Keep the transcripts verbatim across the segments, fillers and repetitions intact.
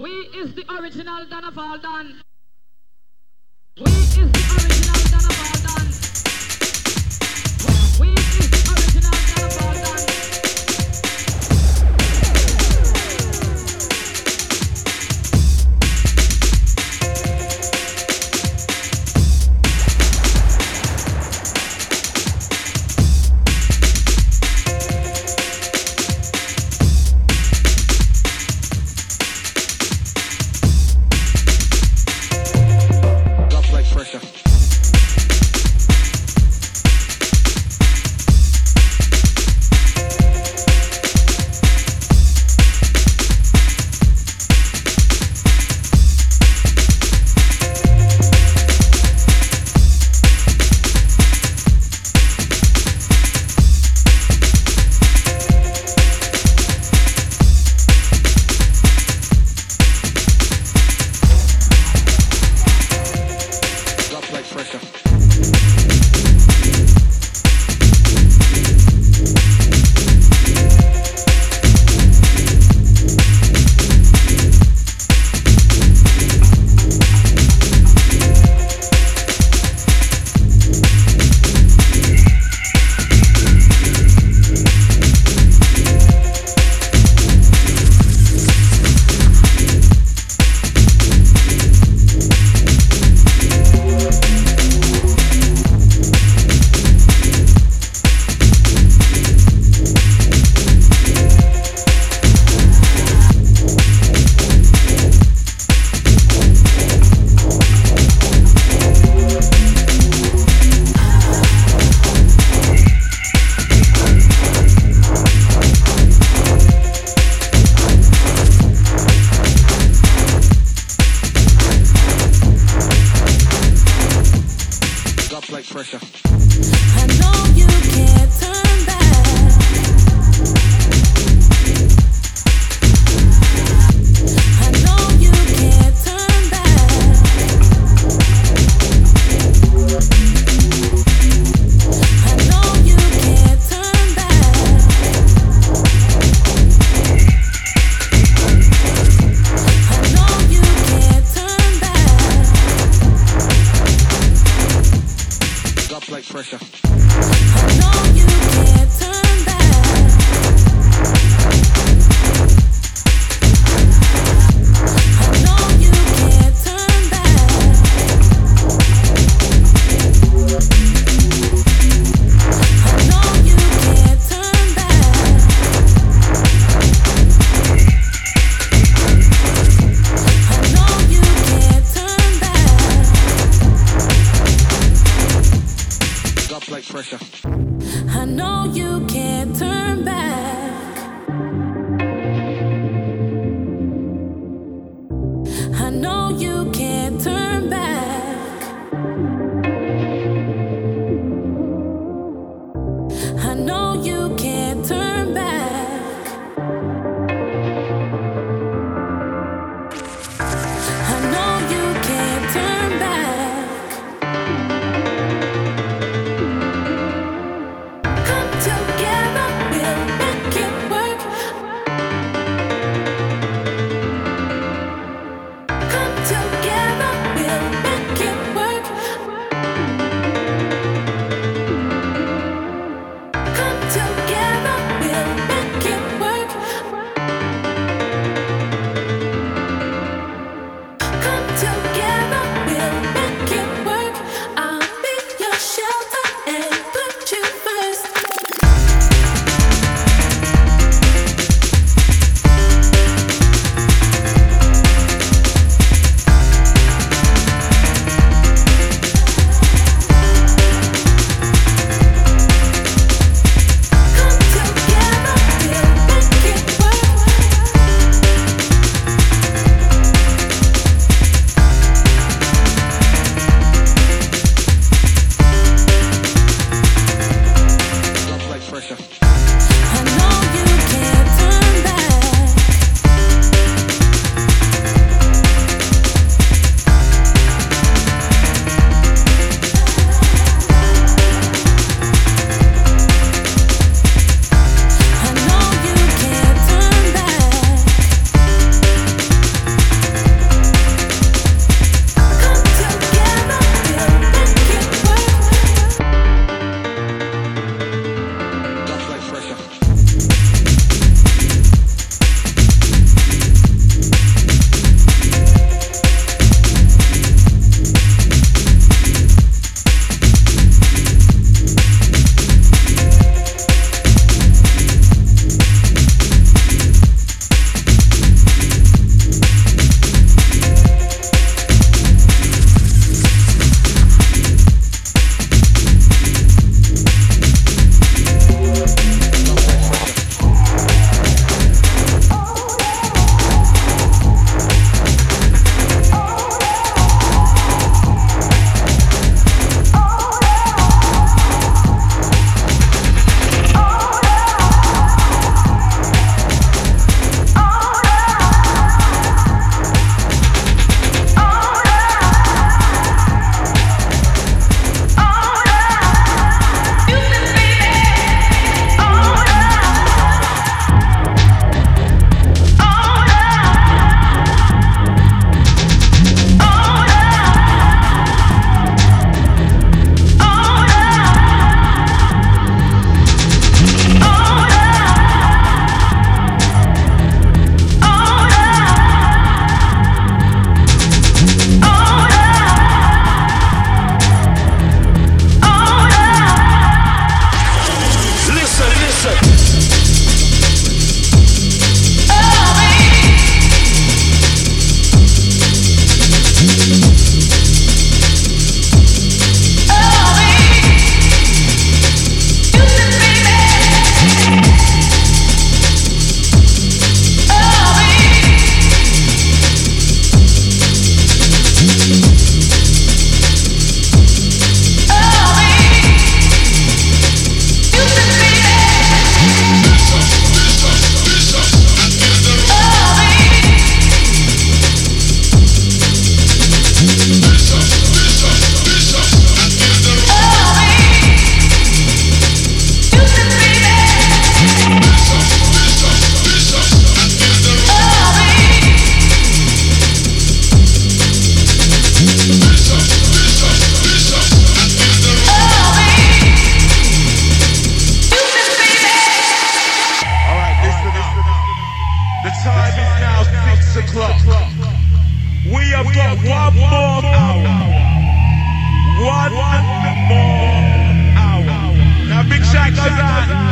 We is the original Dan of all Dan. We is the original Dan of all Dan. We is the original Dan of all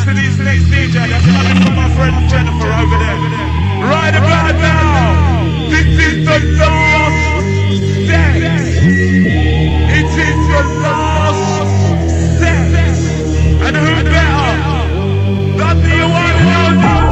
to these next D J that's coming from my friend Jennifer over there. Right about now, this is the last step. It is the last step. And who better than the one and only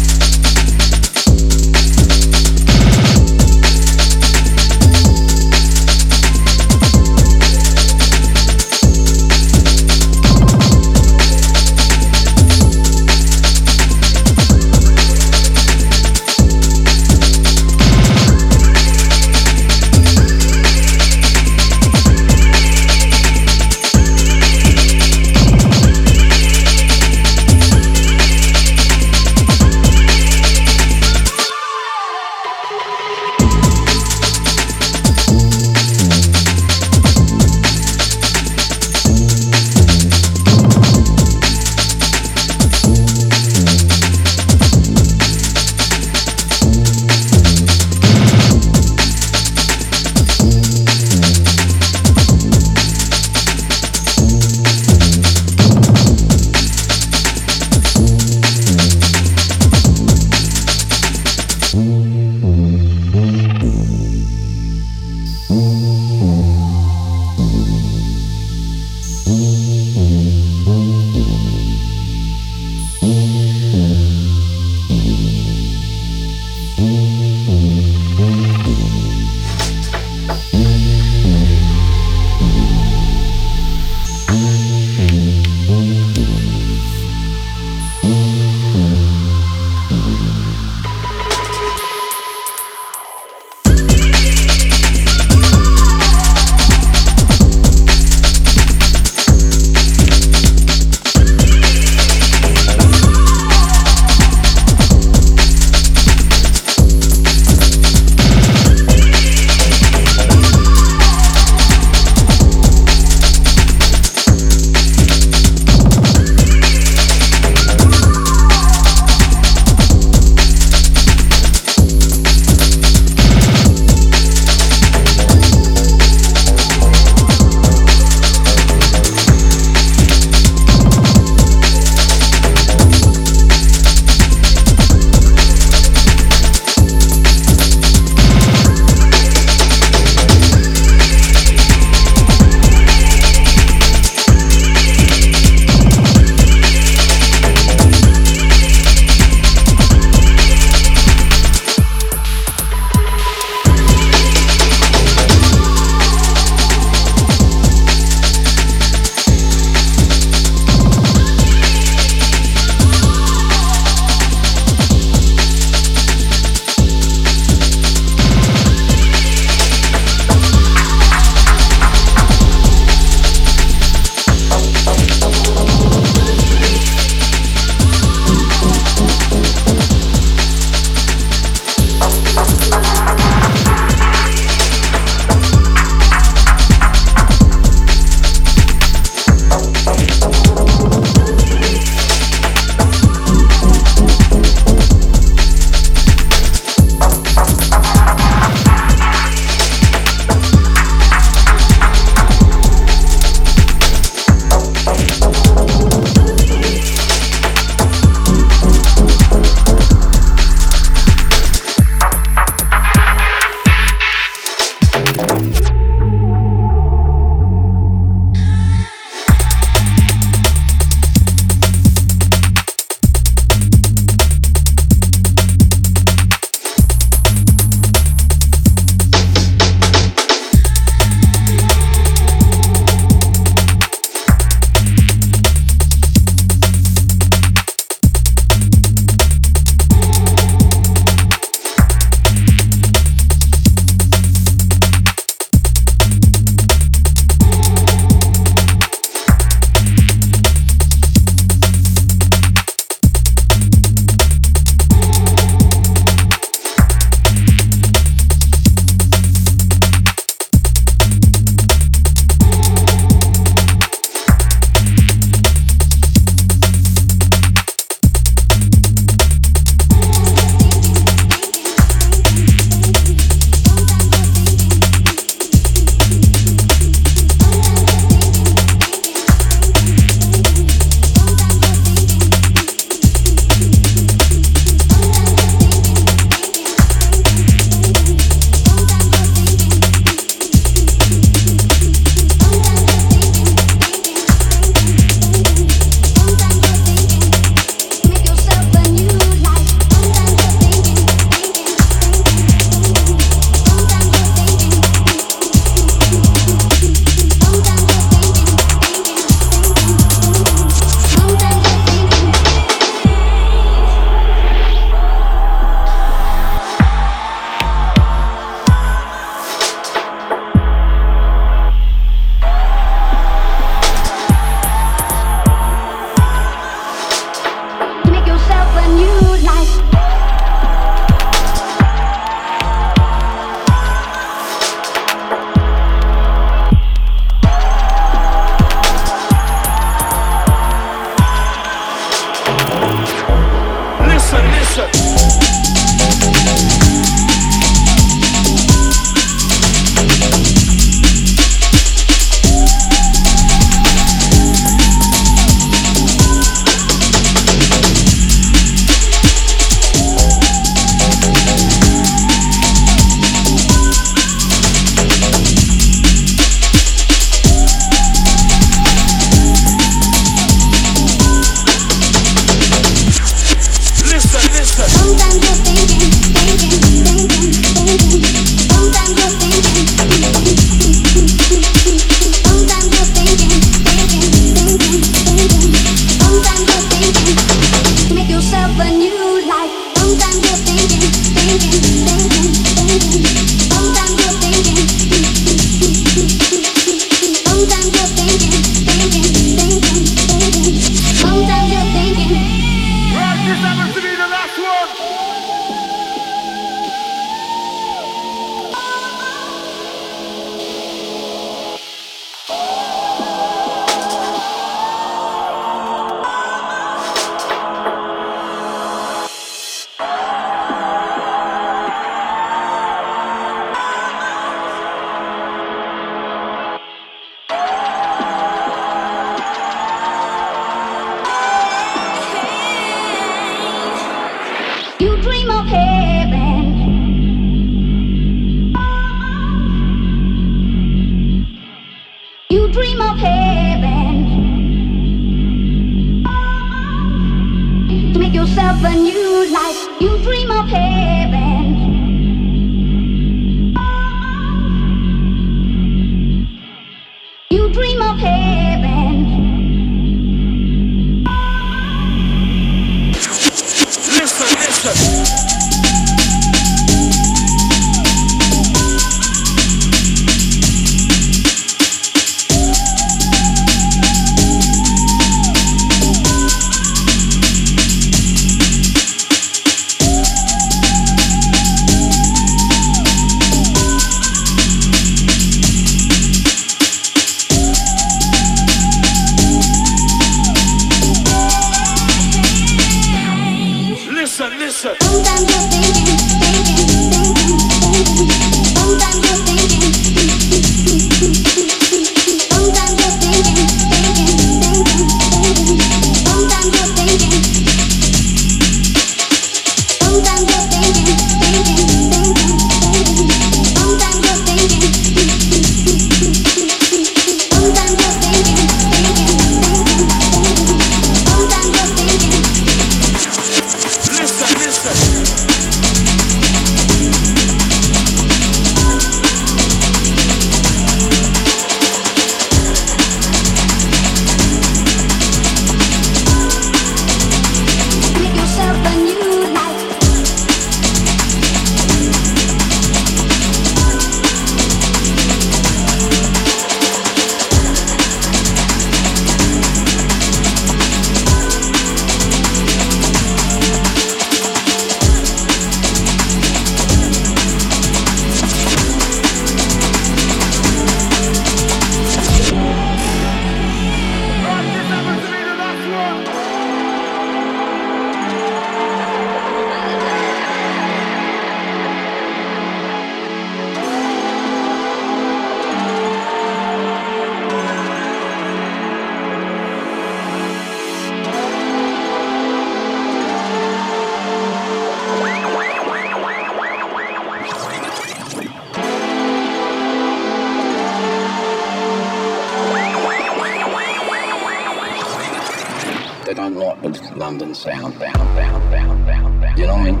London sound, down, down, down, down, down. You know what I mean?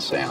Sound.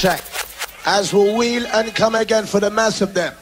check, as we wheel and come again for the mass of them.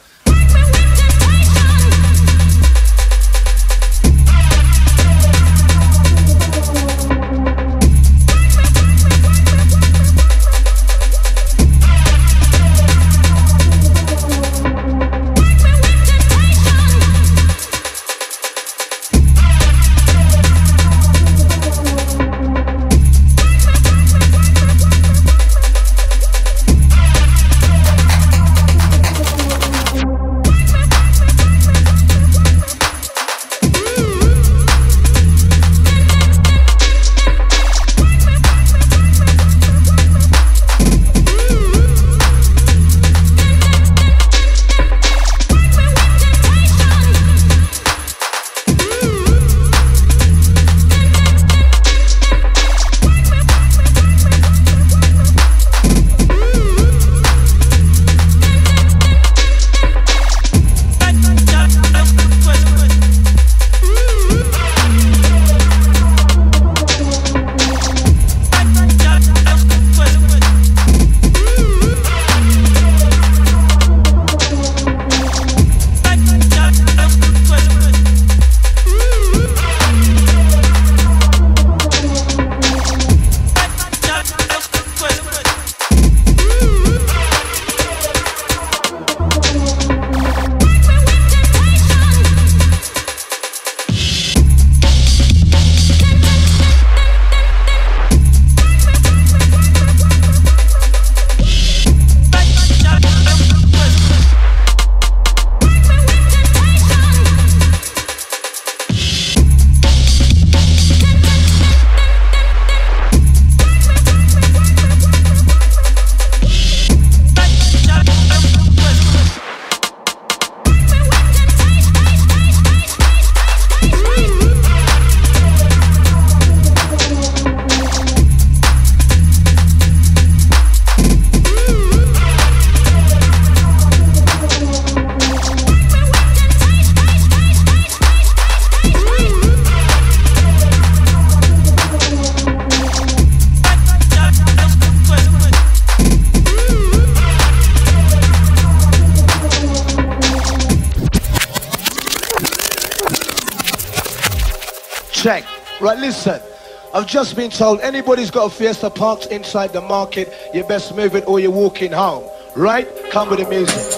Check. Right, listen, I've just been told anybody's got a Fiesta parked inside the market, you best move it or you're walking home. Right? Come with the music.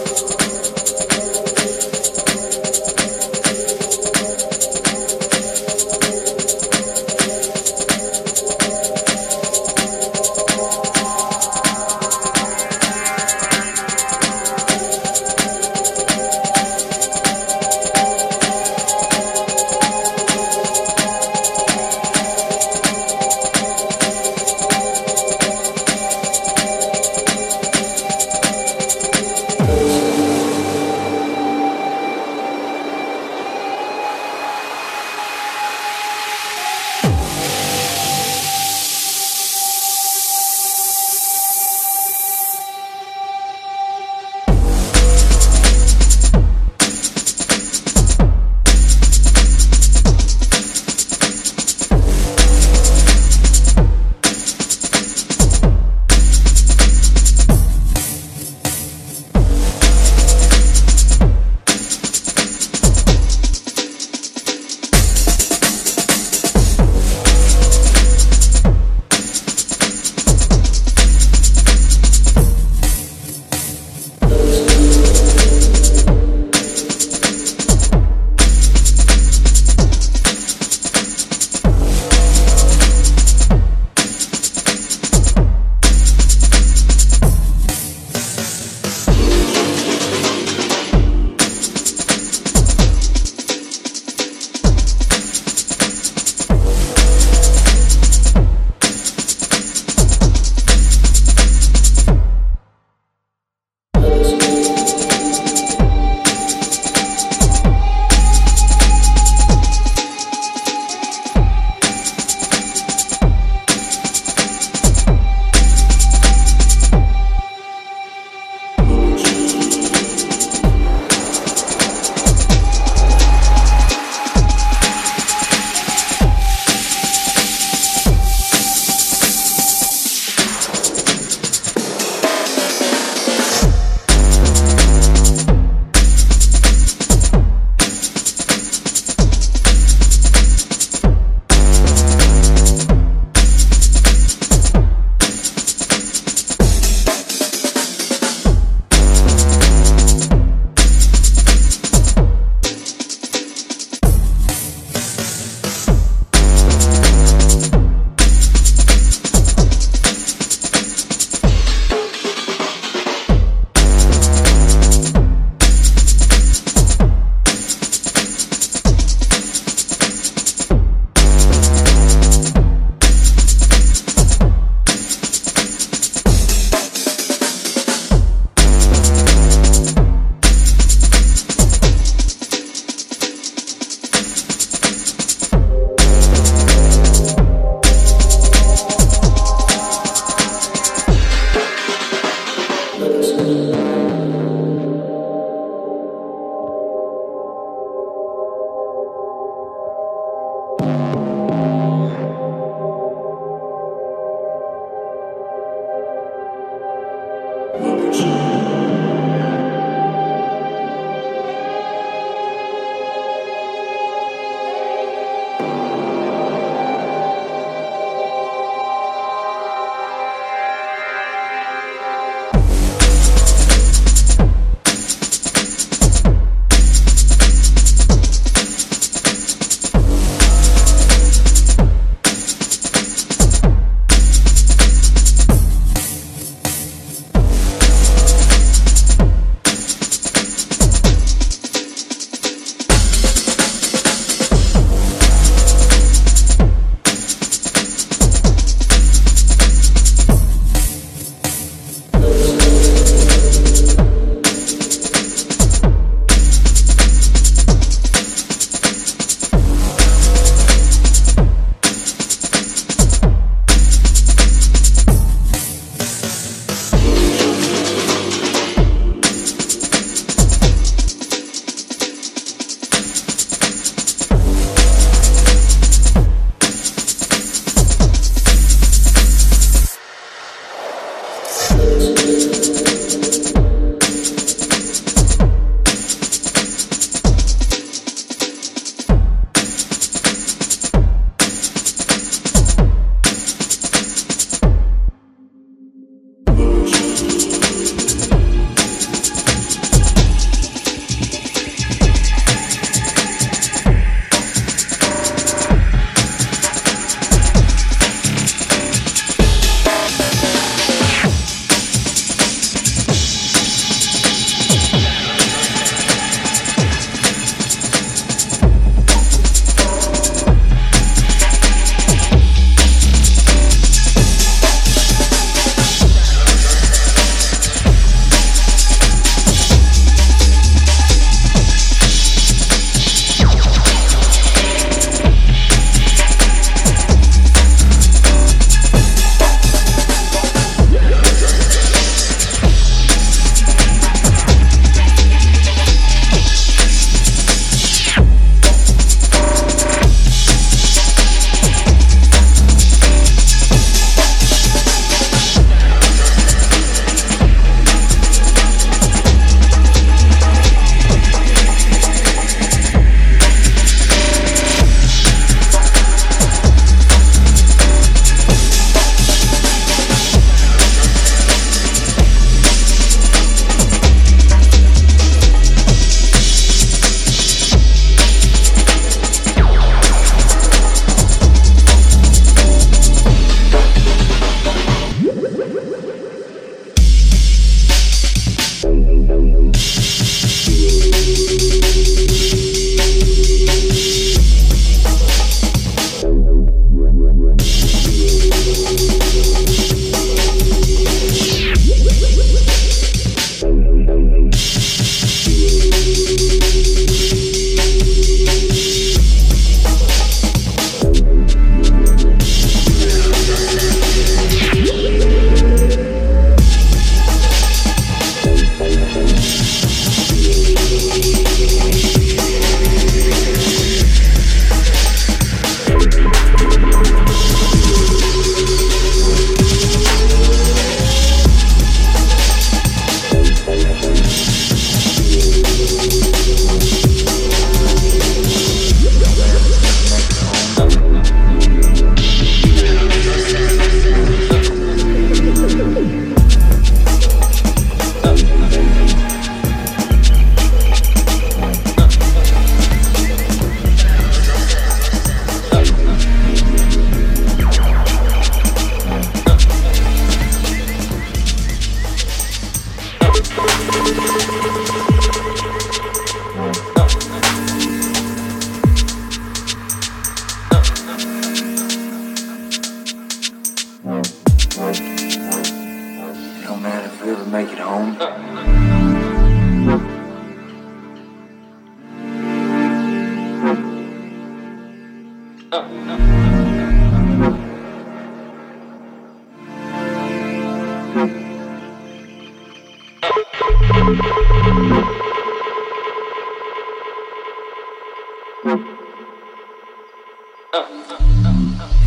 make it home? You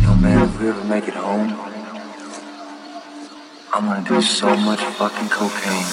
know, man, if we ever make it home, I'm gonna do so much fucking cocaine.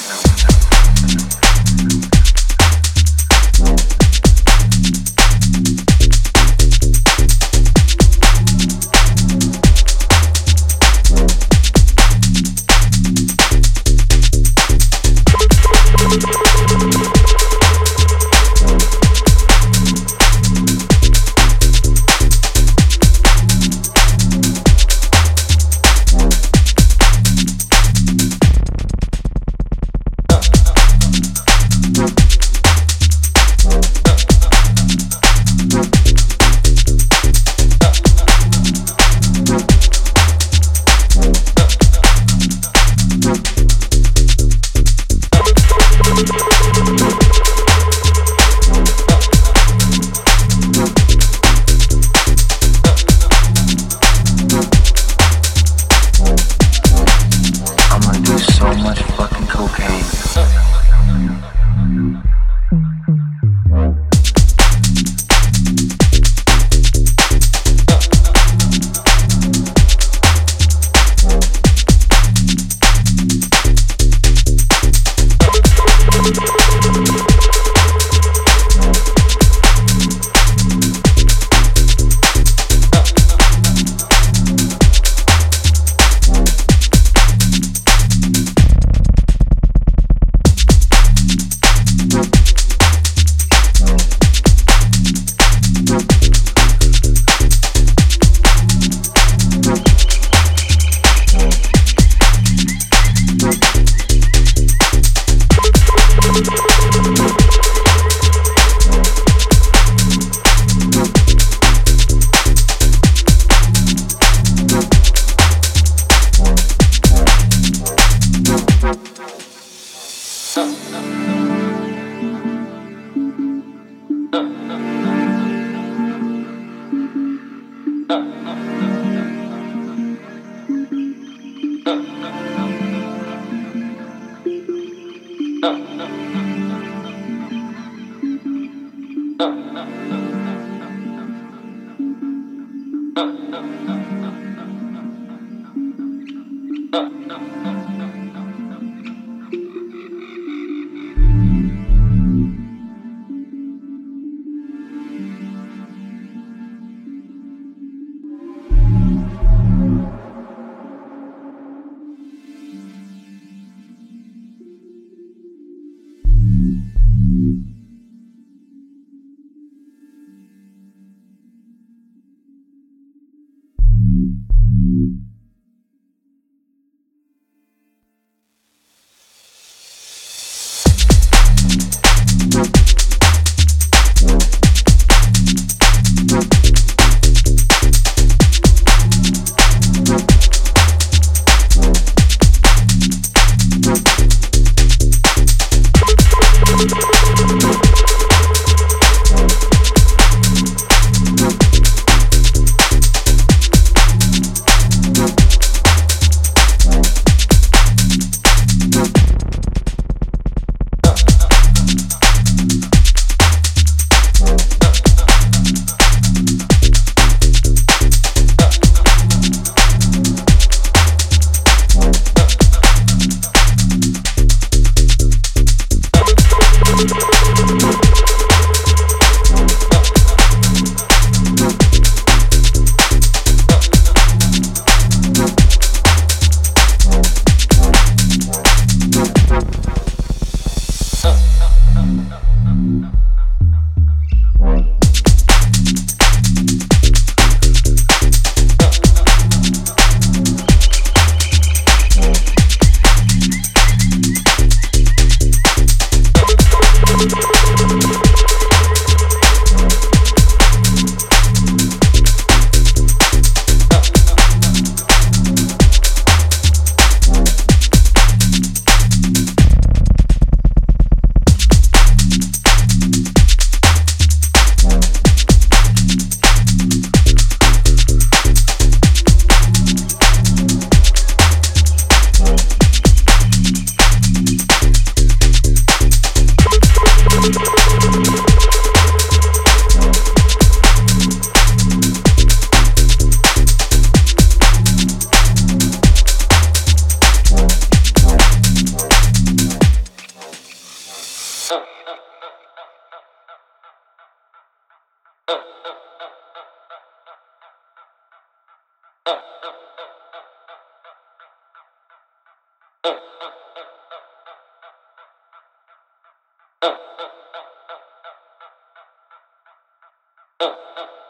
uh, uh.